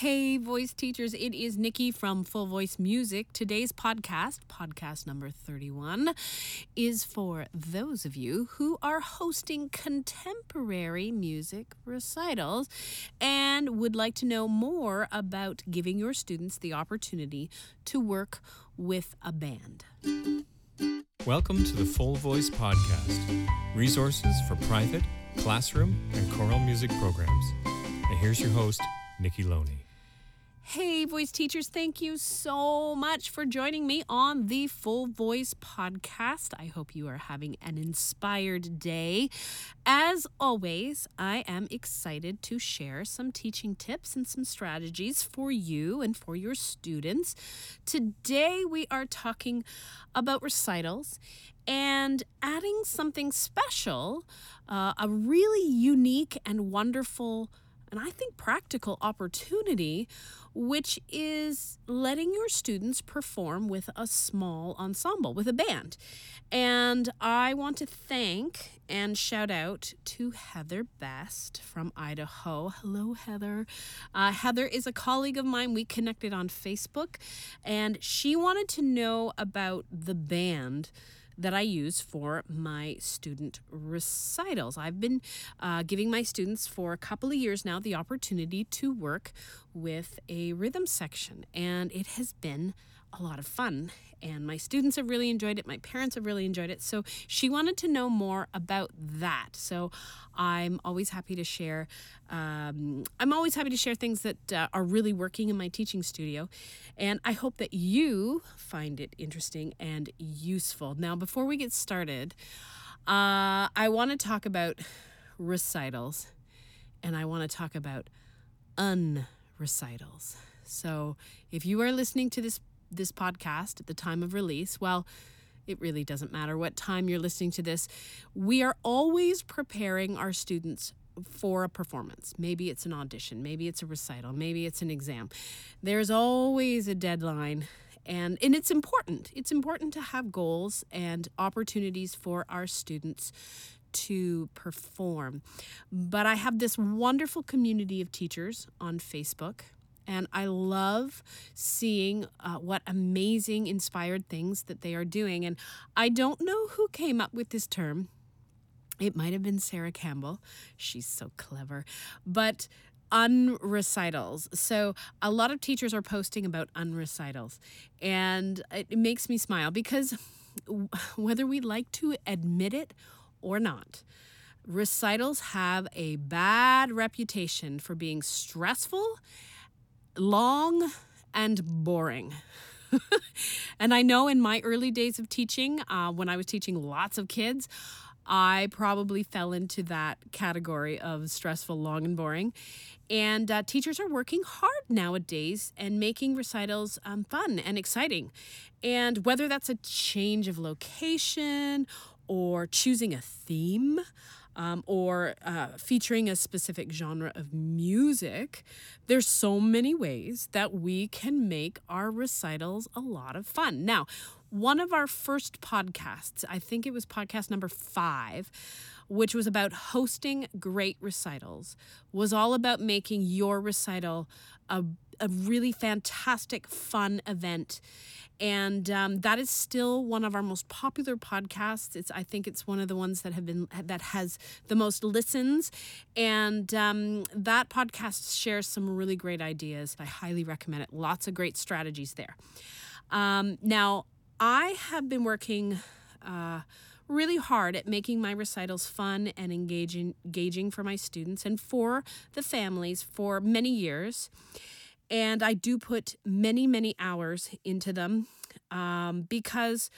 Hey, voice teachers, it is Nikki from Full Voice Music. Today's podcast number 31, is for those of you who are hosting contemporary music recitals and would like to know more about giving your students the opportunity to work with a band. Welcome to the Full Voice Podcast, resources for private, classroom, and choral music programs. And here's your host, Nikki Loney. Hey, voice teachers, thank you so much for joining me on the Full Voice Podcast. I hope you are having an inspired day. As always, I am excited to share some teaching tips and some strategies for you and for your students. Today, we are talking about recitals and adding something special, a really unique and wonderful and I think practical opportunity, which is letting your students perform with a small ensemble, with a band. And I want to thank and shout out to Heather Best from Idaho. Hello, Heather. Heather is a colleague of mine. We connected on Facebook, and she wanted to know about the band that I use for my student recitals. I've been giving my students for a couple of years now the opportunity to work with a rhythm section, and it has been a lot of fun, and my students have really enjoyed it. My parents have really enjoyed it. So she wanted to know more about that. So I'm always happy to share. I'm always happy to share things that are really working in my teaching studio, and I hope that you find it interesting and useful. Now, before we get started, I want to talk about recitals, and I want to talk about recitals. So if you are listening to this podcast at the time of release, well, it really doesn't matter what time you're listening to this. We are always preparing our students for a performance. Maybe it's an audition, maybe it's a recital, maybe it's an exam. There's always a deadline, and it's important. It's important to have goals and opportunities for our students to perform. But I have this wonderful community of teachers on Facebook, and I love seeing what amazing, inspired things that they are doing. And I don't know who came up with this term. It might have been Sarah Campbell. She's so clever. But unrecitals. So a lot of teachers are posting about unrecitals, and it makes me smile because whether we like to admit it or not, recitals have a bad reputation for being stressful, long, and boring. And I know in my early days of teaching, when I was teaching lots of kids, I probably fell into that category of stressful, long, and boring. And teachers are working hard nowadays and making recitals fun and exciting. And whether that's a change of location or choosing a theme, or featuring a specific genre of music, there's so many ways that we can make our recitals a lot of fun. Now, one of our first podcasts, I think it was podcast number 5, which was about hosting great recitals, was all about making your recital a really fantastic, fun event. And that is still one of our most popular podcasts. I think it's one of the ones that has the most listens. And that podcast shares some really great ideas. I highly recommend it. Lots of great strategies there. Now, I have been working really hard at making my recitals fun and engaging for my students and for the families for many years. And I do put many, many hours into them because,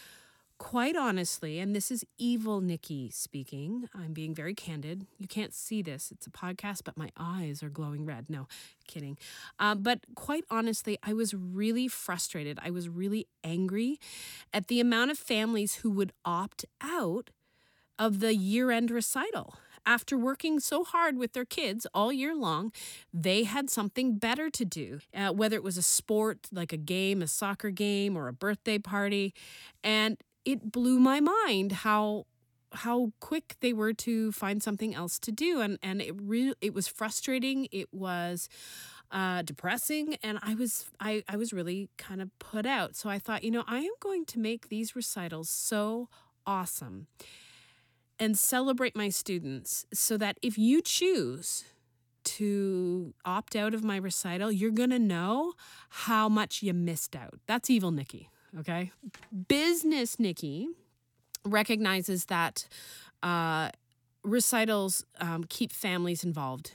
quite honestly, and this is evil Nikki speaking, I'm being very candid. You can't see this. It's a podcast, but my eyes are glowing red. No, kidding. But quite honestly, I was really frustrated. I was really angry at the amount of families who would opt out of the year-end recital. After working so hard with their kids all year long, they had something better to do, whether it was a sport like a game, a soccer game, or a birthday party. And it blew my mind how quick they were to find something else to do. And it was frustrating. It was depressing, and I was really kind of put out. So I thought, I am going to make these recitals so awesome and celebrate my students so that if you choose to opt out of my recital, you're going to know how much you missed out. That's evil Nikki, okay? Business Nikki recognizes that recitals keep families involved.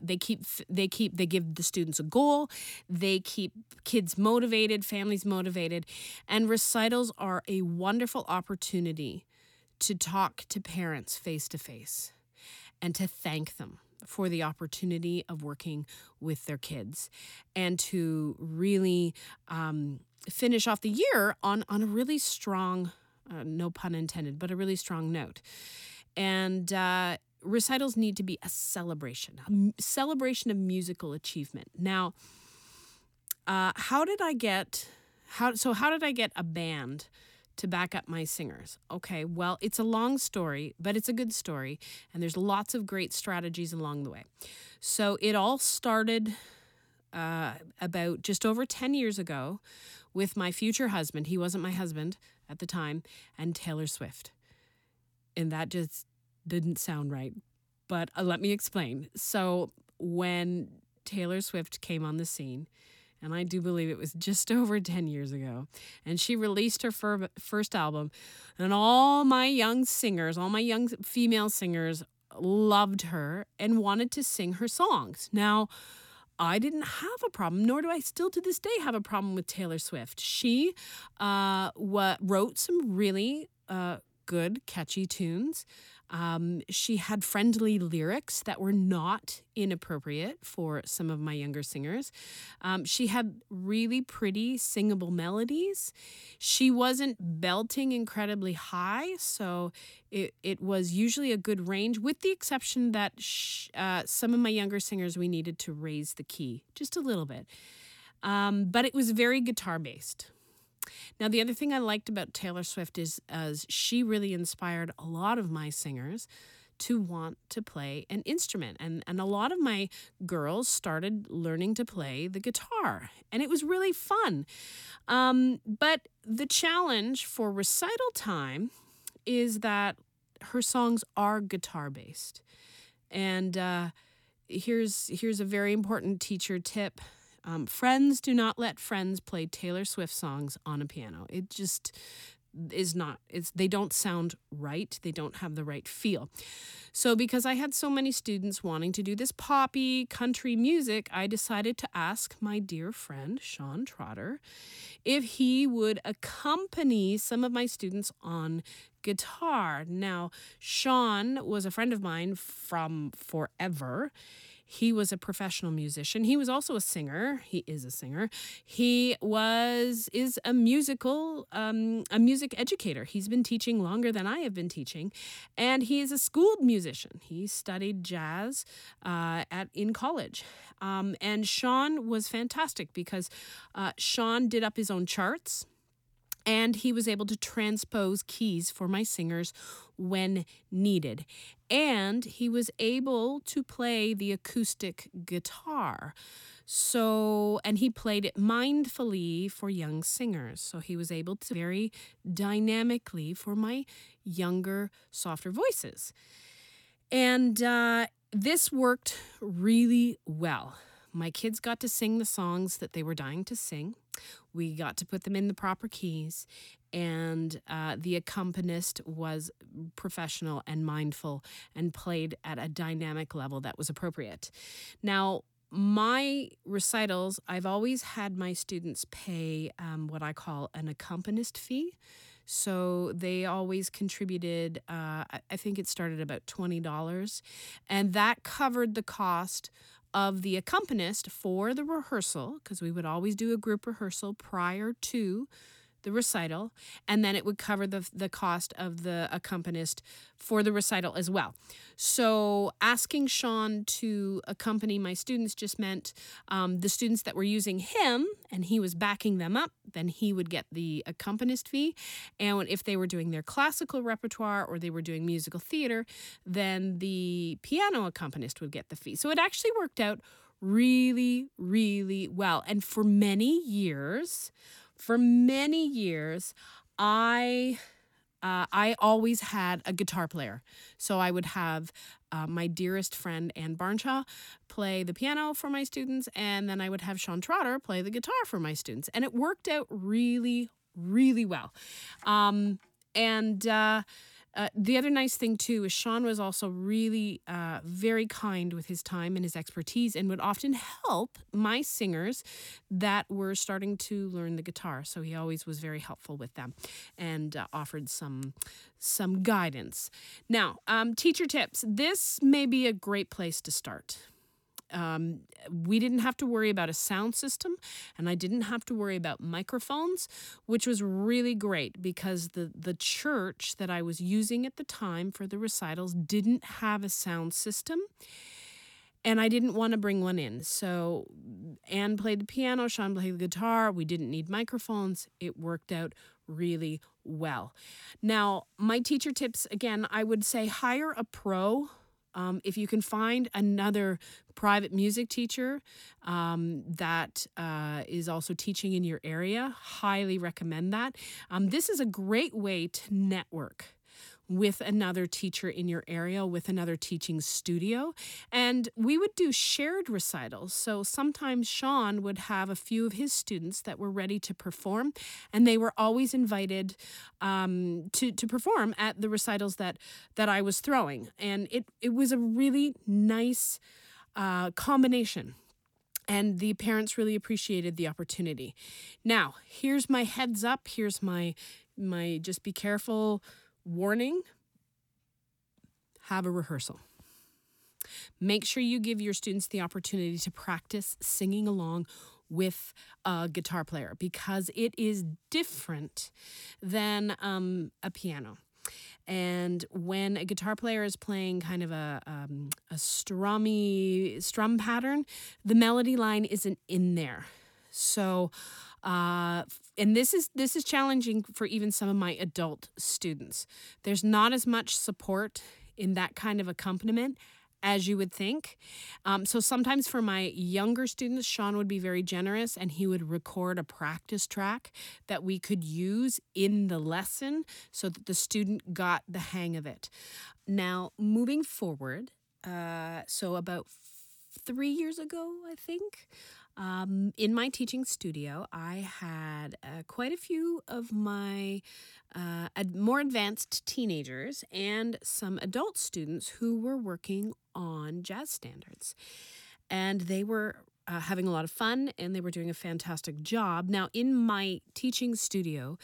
They give the students a goal. They keep kids motivated, families motivated. And recitals are a wonderful opportunity to talk to parents face to face and to thank them for the opportunity of working with their kids and to really finish off the year on a really strong, no pun intended, but a really strong note. And recitals need to be a celebration of musical achievement. Now, how did I get a band to back up my singers? Okay, well, it's a long story, but it's a good story, and there's lots of great strategies along the way. So it all started about just over 10 years ago with my future husband. He wasn't my husband at the time, and Taylor Swift. And that just didn't sound right, but let me explain. So when Taylor Swift came on the scene, and I do believe it was just over 10 years ago, and she released her first album, and all my young female singers loved her and wanted to sing her songs. Now, I didn't have a problem, nor do I still to this day have a problem with Taylor Swift. She wrote some really good, catchy tunes. She had friendly lyrics that were not inappropriate for some of my younger singers. She had really pretty singable melodies. She wasn't belting incredibly high, so it was usually a good range, with the exception that some of my younger singers, we needed to raise the key just a little bit. But it was very guitar-based. Now, the other thing I liked about Taylor Swift is as she really inspired a lot of my singers to want to play an instrument. And a lot of my girls started learning to play the guitar. And it was really fun. But the challenge for recital time is that her songs are guitar-based. And here's a very important teacher tip. Friends, do not let friends play Taylor Swift songs on a piano. It just is not, they don't sound right. They don't have the right feel. So because I had so many students wanting to do this poppy country music, I decided to ask my dear friend, Sean Trotter, if he would accompany some of my students on guitar. Now, Sean was a friend of mine from forever. He was a professional musician. He was also a singer. He is a singer. He is a music educator. He's been teaching longer than I have been teaching. And he is a schooled musician. He studied jazz in college. And Sean was fantastic because Sean did up his own charts. And he was able to transpose keys for my singers when needed. And he was able to play the acoustic guitar. So, and he played it mindfully for young singers. So he was able to very dynamically for my younger, softer voices. And this worked really well. My kids got to sing the songs that they were dying to sing. We got to put them in the proper keys, and the accompanist was professional and mindful and played at a dynamic level that was appropriate. Now, my recitals, I've always had my students pay what I call an accompanist fee. So they always contributed, I think it started about $20, and that covered the cost of the accompanist for the rehearsal, because we would always do a group rehearsal prior to the recital, and then it would cover the cost of the accompanist for the recital as well. So asking Sean to accompany my students just meant the students that were using him and he was backing them up, then he would get the accompanist fee. And if they were doing their classical repertoire or they were doing musical theater, then the piano accompanist would get the fee. So it actually worked out really, really well. And for many years, I always had a guitar player. So I would have my dearest friend, Ann Barnshaw, play the piano for my students, and then I would have Sean Trotter play the guitar for my students. And it worked out really, really well. The other nice thing, too, is Sean was also really very kind with his time and his expertise and would often help my singers that were starting to learn the guitar. So he always was very helpful with them and offered some guidance. Now, teacher tips. This may be a great place to start. We didn't have to worry about a sound system, and I didn't have to worry about microphones, which was really great because the church that I was using at the time for the recitals didn't have a sound system, and I didn't want to bring one in. So Anne played the piano, Sean played the guitar. We didn't need microphones. It worked out really well. Now, my teacher tips, again, I would say hire a pro. If you can find another private music teacher that is also teaching in your area, highly recommend that. This is a great way to network with another teacher in your area, with another teaching studio. And we would do shared recitals. So sometimes Sean would have a few of his students that were ready to perform, and they were always invited to perform at the recitals that I was throwing. And it was a really nice combination. And the parents really appreciated the opportunity. Now, here's my heads up. Here's my just be careful warning, have a rehearsal. Make sure you give your students the opportunity to practice singing along with a guitar player because it is different than a piano. And when a guitar player is playing kind of a strum pattern, the melody line isn't in there. So, and this is challenging for even some of my adult students. There's not as much support in that kind of accompaniment as you would think. So sometimes for my younger students, Sean would be very generous and he would record a practice track that we could use in the lesson so that the student got the hang of it. Now, moving forward, so about 3 years ago, I think, in my teaching studio, I had quite a few of my more advanced teenagers and some adult students who were working on jazz standards. And they were having a lot of fun, and they were doing a fantastic job. Now, in my teaching studio,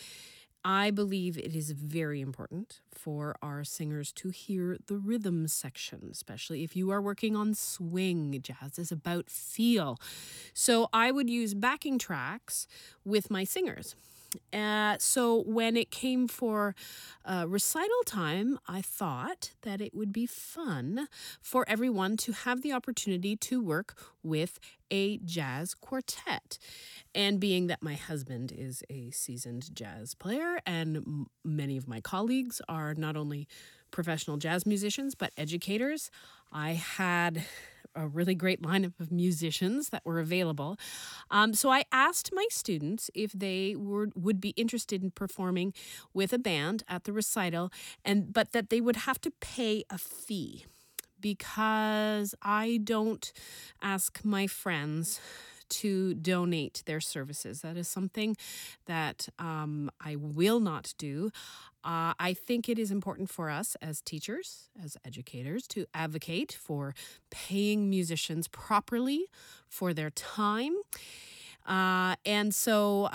I believe it is very important for our singers to hear the rhythm section, especially if you are working on swing. Jazz is about feel. So I would use backing tracks with my singers. So when it came for recital time, I thought that it would be fun for everyone to have the opportunity to work with a jazz quartet. And being that my husband is a seasoned jazz player and many of my colleagues are not only professional jazz musicians but educators, I had a really great lineup of musicians that were available. So I asked my students if they would be interested in performing with a band at the recital, but that they would have to pay a fee because I don't ask my friends to donate their services. That is something that I will not do. I think it is important for us as teachers, as educators, to advocate for paying musicians properly for their time. And so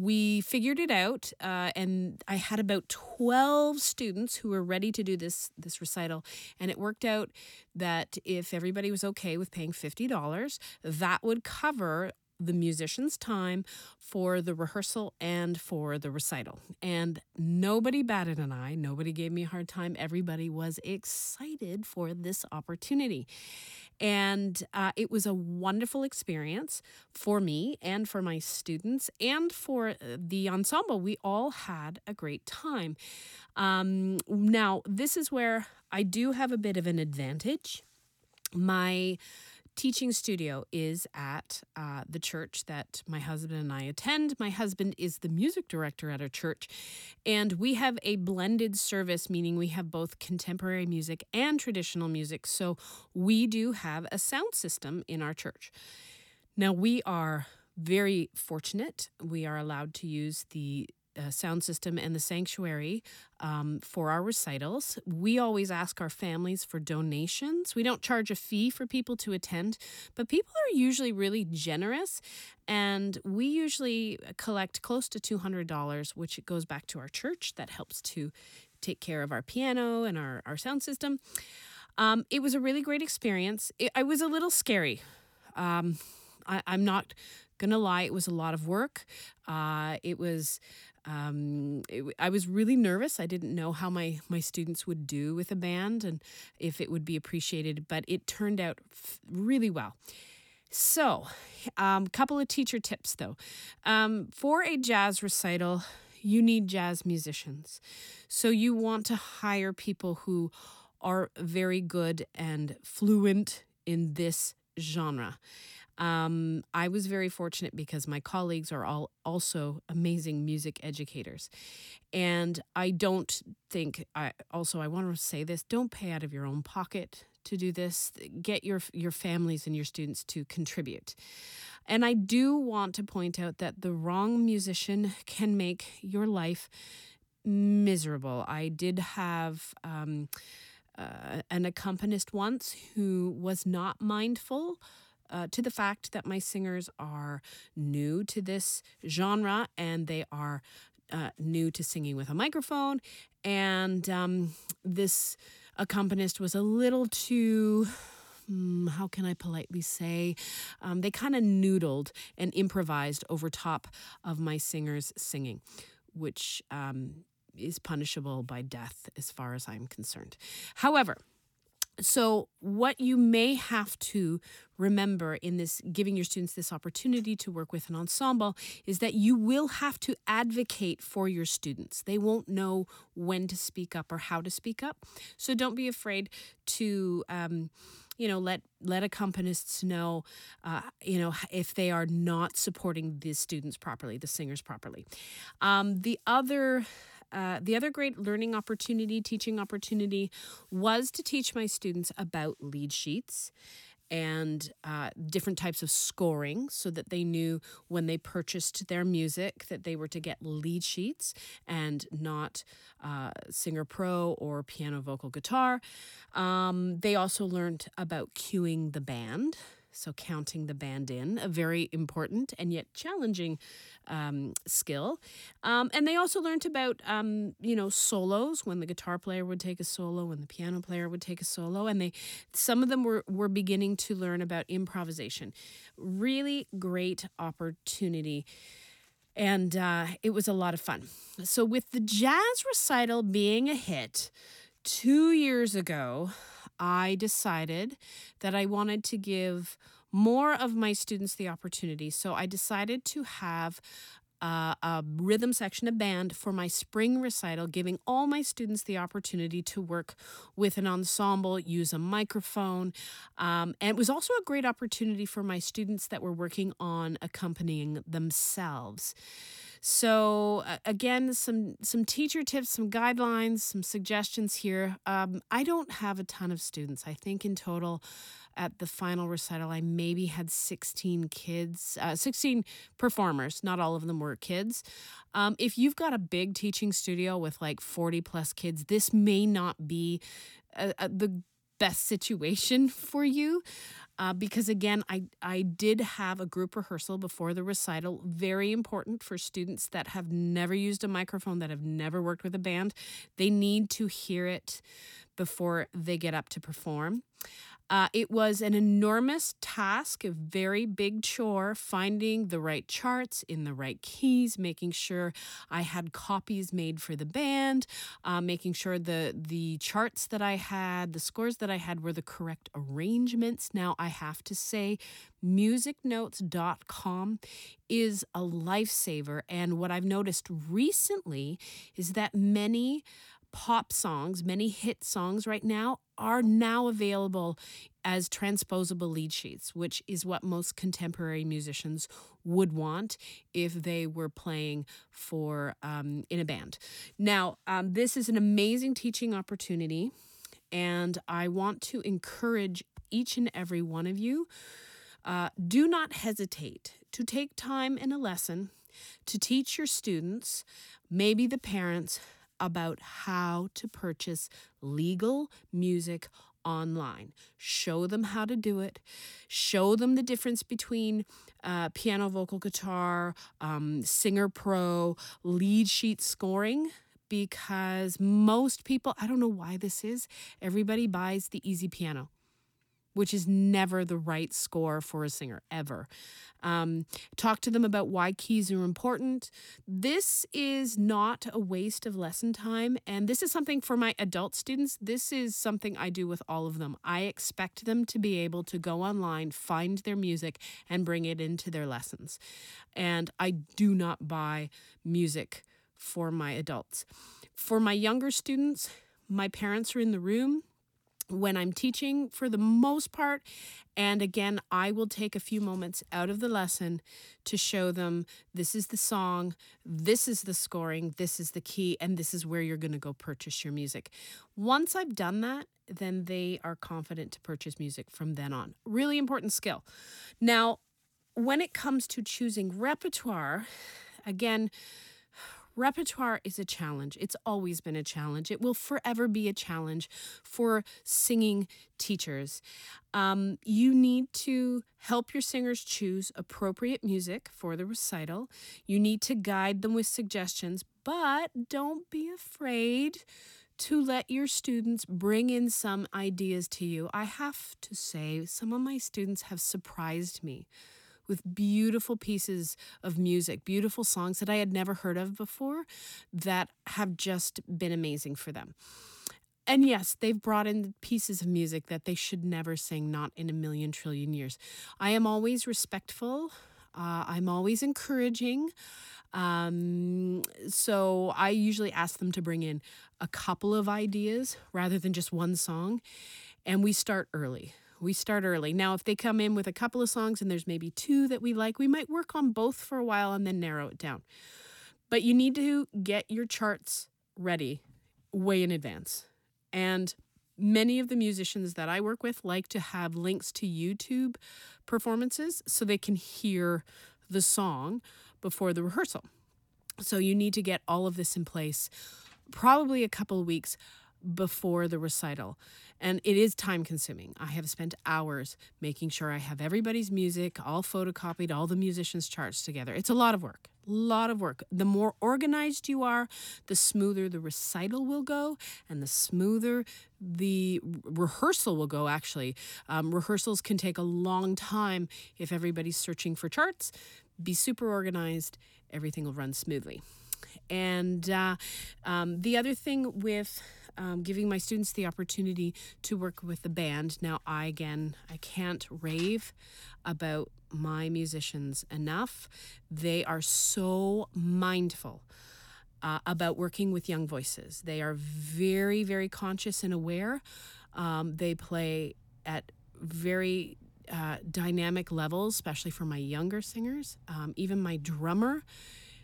we figured it out, and I had about 12 students who were ready to do this recital, and it worked out that if everybody was okay with paying $50, that would cover the musician's time for the rehearsal and for the recital. And nobody batted an eye. Nobody gave me a hard time. Everybody was excited for this opportunity. And it was a wonderful experience for me and for my students and for the ensemble. We all had a great time. Now, this is where I do have a bit of an advantage. My teaching studio is at the church that my husband and I attend. My husband is the music director at our church, and we have a blended service, meaning we have both contemporary music and traditional music. So we do have a sound system in our church. Now, we are very fortunate. We are allowed to use the sound system and the sanctuary for our recitals. We always ask our families for donations. We don't charge a fee for people to attend, but people are usually really generous, and we usually collect close to $200, which goes back to our church that helps to take care of our piano and our sound system. It was a really great experience. It was a little scary. I'm not gonna lie, it was a lot of work. I was really nervous. I didn't know how my students would do with a band and if it would be appreciated, but it turned out really well. So, couple of teacher tips though. For a jazz recital, you need jazz musicians. So you want to hire people who are very good and fluent in this genre. I was very fortunate because my colleagues are all also amazing music educators. And I want to say this, don't pay out of your own pocket to do this. Get your families and your students to contribute. And I do want to point out that the wrong musician can make your life miserable. I did have an accompanist once who was not mindful to the fact that my singers are new to this genre, and they are new to singing with a microphone. And this accompanist was a little too, how can I politely say, they kind of noodled and improvised over top of my singers singing, which is punishable by death as far as I'm concerned. However, so what you may have to remember in this giving your students this opportunity to work with an ensemble is that you will have to advocate for your students. They won't know when to speak up or how to speak up. So don't be afraid to, let accompanists know, if they are not supporting the students properly, the singers properly. The other great learning opportunity, teaching opportunity, was to teach my students about lead sheets and different types of scoring, so that they knew when they purchased their music that they were to get lead sheets and not Singer Pro or piano, vocal, guitar. They also learned about cueing the band. So counting the band in, a very important and yet challenging skill. And they also learned about, solos, when the guitar player would take a solo, when the piano player would take a solo. And some of them were beginning to learn about improvisation. Really great opportunity. And it was a lot of fun. So with the jazz recital being a hit 2 years ago, I decided that I wanted to give more of my students the opportunity. So I decided to have a rhythm section, a band, for my spring recital, giving all my students the opportunity to work with an ensemble, use a microphone. And it was also a great opportunity for my students that were working on accompanying themselves. So again, some teacher tips, some guidelines, some suggestions here. I don't have a ton of students. I think in total at the final recital, I maybe had 16 performers. Not all of them were kids. If you've got a big teaching studio with like 40 plus kids, this may not be the best situation for you. Because again, I did have a group rehearsal before the recital, very important for students that have never used a microphone, that have never worked with a band. They need to hear it before they get up to perform. It was an enormous task, a very big chore, finding the right charts in the right keys, making sure I had copies made for the band, making sure the charts that I had, the scores that I had, were the correct arrangements. Now, I have to say, musicnotes.com is a lifesaver. And what I've noticed recently is that many pop songs, many hit songs right now, are now available as transposable lead sheets, which is what most contemporary musicians would want if they were playing for in a band. Now, this is an amazing teaching opportunity, and I want to encourage each and every one of you, do not hesitate to take time in a lesson to teach your students, maybe the parents, about how to purchase legal music online. Show them how to do it. Show them the difference between piano, vocal, guitar, Singer Pro, lead sheet scoring, because most people, I don't know why this is, everybody buys the easy piano, which is never the right score for a singer, ever. Talk to them about why keys are important. This is not a waste of lesson time, and this is something for my adult students. This is something I do with all of them. I expect them to be able to go online, find their music, and bring it into their lessons. And I do not buy music for my adults. For my younger students, my parents are in the room when I'm teaching for the most part. And again, I will take a few moments out of the lesson to show them this is the song, this is the scoring, this is the key, and this is where you're going to go purchase your music. Once I've done that, then they are confident to purchase music from then on. Really important skill. Now, when it comes to choosing repertoire, again, repertoire is a challenge. It's always been a challenge. It will forever be a challenge for singing teachers. You need to help your singers choose appropriate music for the recital. You need to guide them with suggestions, but don't be afraid to let your students bring in some ideas to you. I have to say, some of my students have surprised me with beautiful pieces of music, beautiful songs that I had never heard of before that have just been amazing for them. And yes, they've brought in pieces of music that they should never sing, not in a million trillion years. I am always respectful. I'm always encouraging. So I usually ask them to bring in a couple of ideas rather than just one song. And we start early. Now, if they come in with a couple of songs and there's maybe two that we like, we might work on both for a while and then narrow it down. But you need to get your charts ready way in advance. And many of the musicians that I work with like to have links to YouTube performances so they can hear the song before the rehearsal. So you need to get all of this in place probably a couple of weeks before the recital. And it is time consuming. I have spent hours making sure I have everybody's music all photocopied, all the musicians' charts together. It's a lot of work, The more organized you are, the smoother the recital will go and the smoother the rehearsal will go, actually. Rehearsals can take a long time if everybody's searching for charts. Be super organized. Everything will run smoothly. And the other thing with giving my students the opportunity to work with the band. Now, I can't rave about my musicians enough. They are so mindful about working with young voices. They are very, very conscious and aware. They play at very dynamic levels, especially for my younger singers. Even my drummer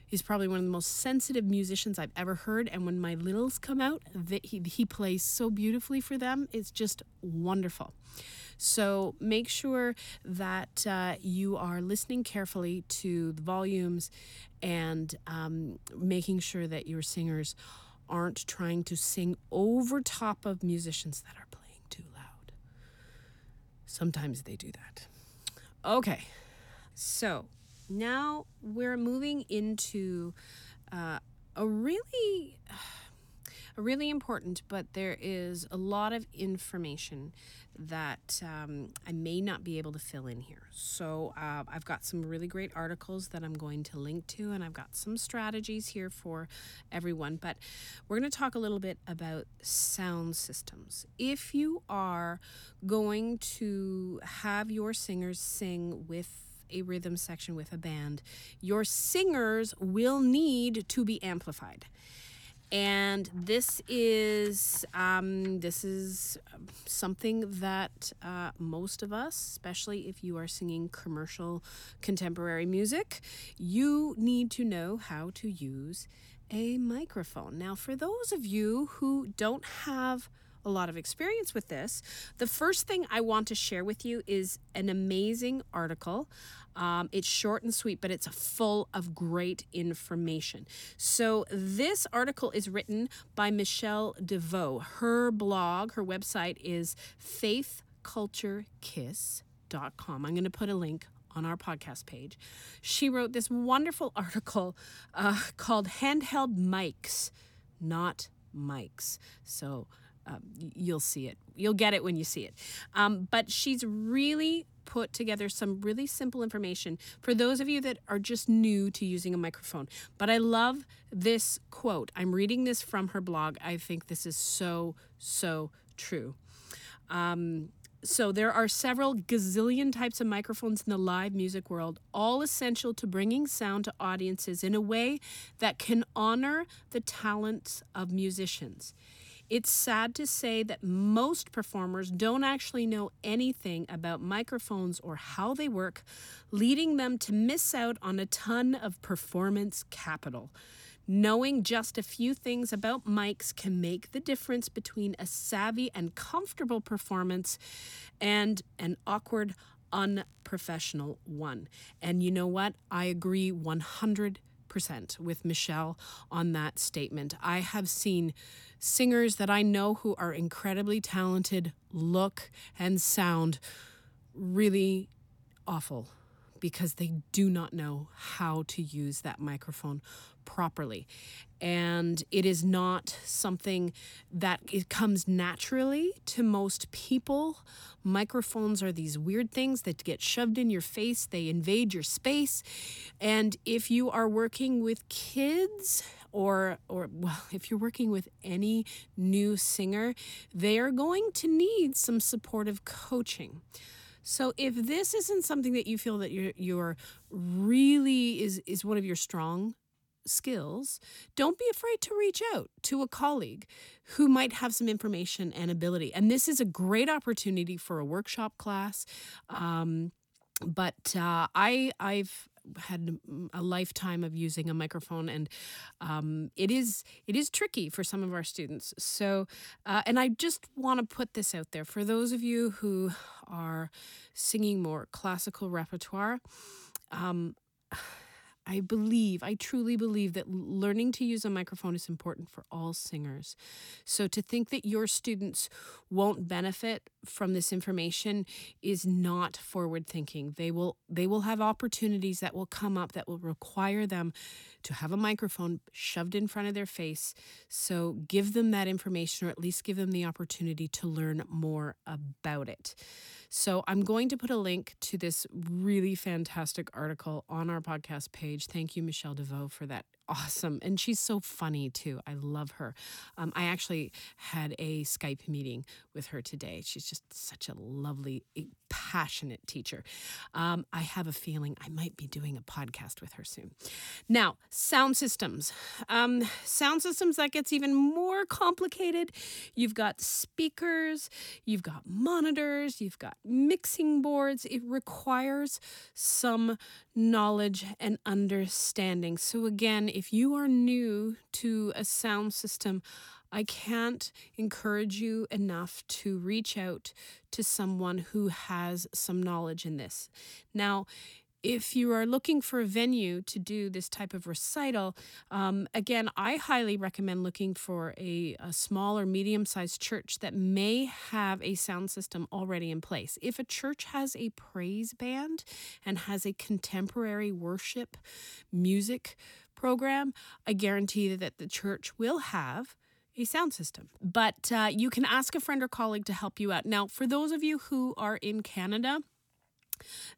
is probably one of the most sensitive musicians I've ever heard. And when my littles come out, he plays so beautifully for them. It's just wonderful. So make sure that you are listening carefully to the volumes and making sure that your singers aren't trying to sing over top of musicians that are playing too loud. Sometimes they do that. Okay, so now we're moving into a really important, but there is a lot of information that I may not be able to fill in here. So I've got some really great articles that I'm going to link to, and I've got some strategies here for everyone. But we're going to talk a little bit about sound systems. If you are going to have your singers sing with a rhythm section with a band, your singers will need to be amplified. And this is something that most of us, especially if you are singing commercial contemporary music, you need to know how to use a microphone. Now, for those of you who don't have a lot of experience with this, the first thing I want to share with you is an amazing article. It's short and sweet, but it's full of great information. So this article is written by Michelle DeVoe. Her blog, her website is faithculturekiss.com. I'm going to put a link on our podcast page. She wrote this wonderful article called Handheld Mics, Not Mics. So you'll see it. You'll get it when you see it. But she's really put together some really simple information for those of you that are just new to using a microphone. But I love this quote. I'm reading this from her blog. I think this is so true. So there are several gazillion types of microphones in the live music world, all essential to bringing sound to audiences in a way that can honor the talents of musicians. It's sad to say that most performers don't actually know anything about microphones or how they work, leading them to miss out on a ton of performance capital. Knowing just a few things about mics can make the difference between a savvy and comfortable performance and an awkward, unprofessional one. And you know what? I agree 100% with Michelle on that statement. I have seen singers that I know who are incredibly talented look and sound really awful because they do not know how to use that microphone properly. And it is not something that it comes naturally to most people. Microphones are these weird things that get shoved in your face. They invade your space. And if you are working with kids or if you're working with any new singer, they are going to need some supportive coaching. So if this isn't something that you feel that you're really is one of your strong skills, don't be afraid to reach out to a colleague who might have some information and ability. And this is a great opportunity for a workshop class. I've had a lifetime of using a microphone, and it is tricky for some of our students. So, and I just want to put this out there for those of you who are singing more classical repertoire. I truly believe that learning to use a microphone is important for all singers. So to think that your students won't benefit from this information is not forward thinking. They will have opportunities that will come up that will require them to have a microphone shoved in front of their face. So give them that information, or at least give them the opportunity to learn more about it. So I'm going to put a link to this really fantastic article on our podcast page. Thank you, Michelle DeVoe, for that. Awesome. And she's so funny, too. I love her. I actually had a Skype meeting with her today. She's just such a lovely, passionate teacher. I have a feeling I might be doing a podcast with her soon. Now, sound systems. Sound systems, that gets even more complicated. You've got speakers, you've got monitors, you've got mixing boards. It requires some knowledge and understanding. So again, if you are new to a sound system, I can't encourage you enough to reach out to someone who has some knowledge in this. Now, if you are looking for a venue to do this type of recital, again, I highly recommend looking for a small or medium-sized church that may have a sound system already in place. If a church has a praise band and has a contemporary worship music program, I guarantee that the church will have a sound system. But you can ask a friend or colleague to help you out. Now, for those of you who are in Canada,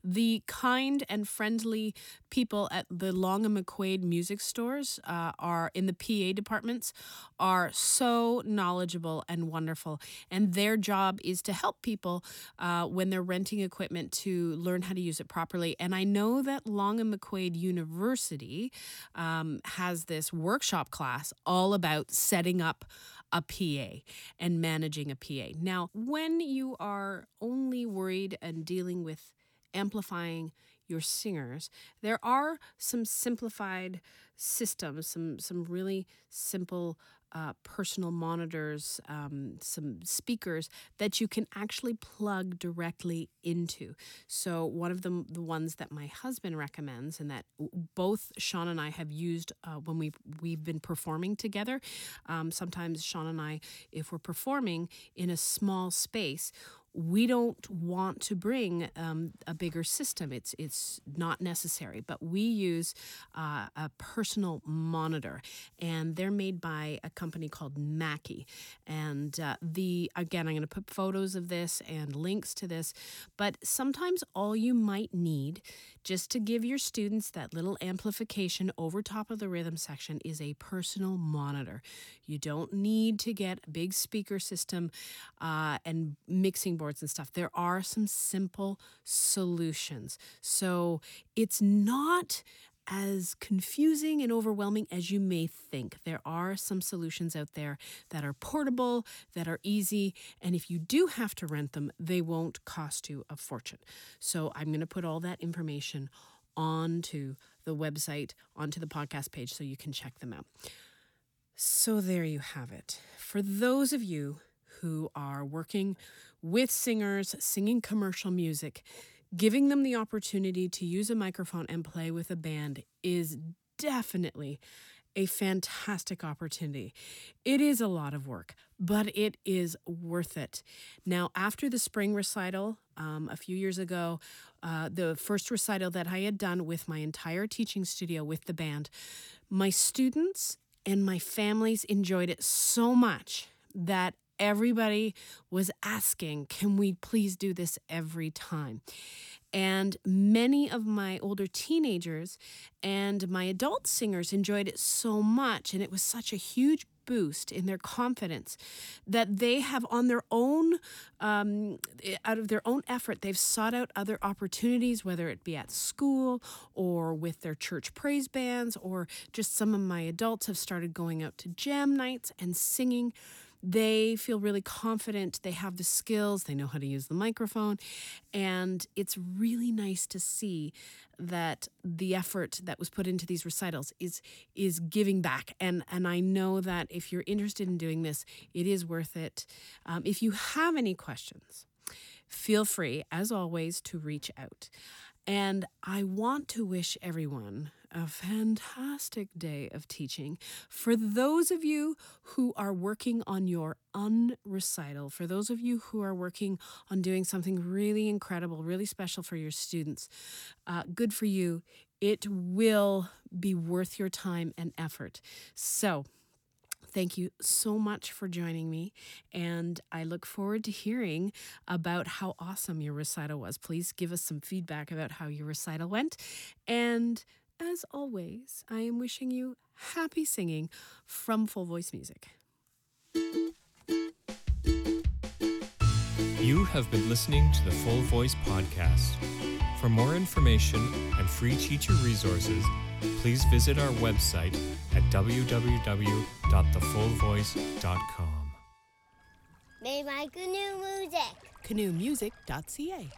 The kind and friendly people at the Long and McQuaid music stores are in the PA departments are so knowledgeable and wonderful. And their job is to help people when they're renting equipment to learn how to use it properly. And I know that Long and McQuaid University has this workshop class all about setting up a PA and managing a PA. Now, when you are only worried and dealing with amplifying your singers, there are some simplified systems, some really simple personal monitors, some speakers that you can actually plug directly into. So one of the ones that my husband recommends and that both Sean and I have used when we've been performing together. Sometimes Sean and I, if we're performing in a small space, we don't want to bring a bigger system. It's not necessary, but we use a personal monitor, and they're made by a company called Mackie. And again, I'm going to put photos of this and links to this, but sometimes all you might need just to give your students that little amplification over top of the rhythm section is a personal monitor. You don't need to get a big speaker system and mixing boards and stuff. There are some simple solutions. So it's not as confusing and overwhelming as you may think. There are some solutions out there that are portable, that are easy, and if you do have to rent them, they won't cost you a fortune. So I'm going to put all that information onto the website, onto the podcast page, so you can check them out. So there you have it. For those of you who are working with singers, singing commercial music, giving them the opportunity to use a microphone and play with a band is definitely a fantastic opportunity. It is a lot of work, but it is worth it. Now, after the spring recital, a few years ago, the first recital that I had done with my entire teaching studio with the band, my students and my families enjoyed it so much that everybody was asking, can we please do this every time? And many of my older teenagers and my adult singers enjoyed it so much, and it was such a huge boost in their confidence that they have on their own, out of their own effort, they've sought out other opportunities, whether it be at school or with their church praise bands, or just some of my adults have started going out to jam nights and singing. They feel really confident, they have the skills, they know how to use the microphone, and it's really nice to see that the effort that was put into these recitals is giving back. And I know that if you're interested in doing this, it is worth it. If you have any questions, feel free, as always, to reach out. And I want to wish everyone a fantastic day of teaching. For those of you who are working on your unrecital, for those of you who are working on doing something really incredible, really special for your students, good for you. It will be worth your time and effort. So thank you so much for joining me, and I look forward to hearing about how awesome your recital was. Please give us some feedback about how your recital went, and as always, I am wishing you happy singing from Full Voice Music. You have been listening to the Full Voice Podcast. For more information and free teacher resources, please visit our website at www.thefullvoice.com. Made by Canoe Music. Canoe Music.ca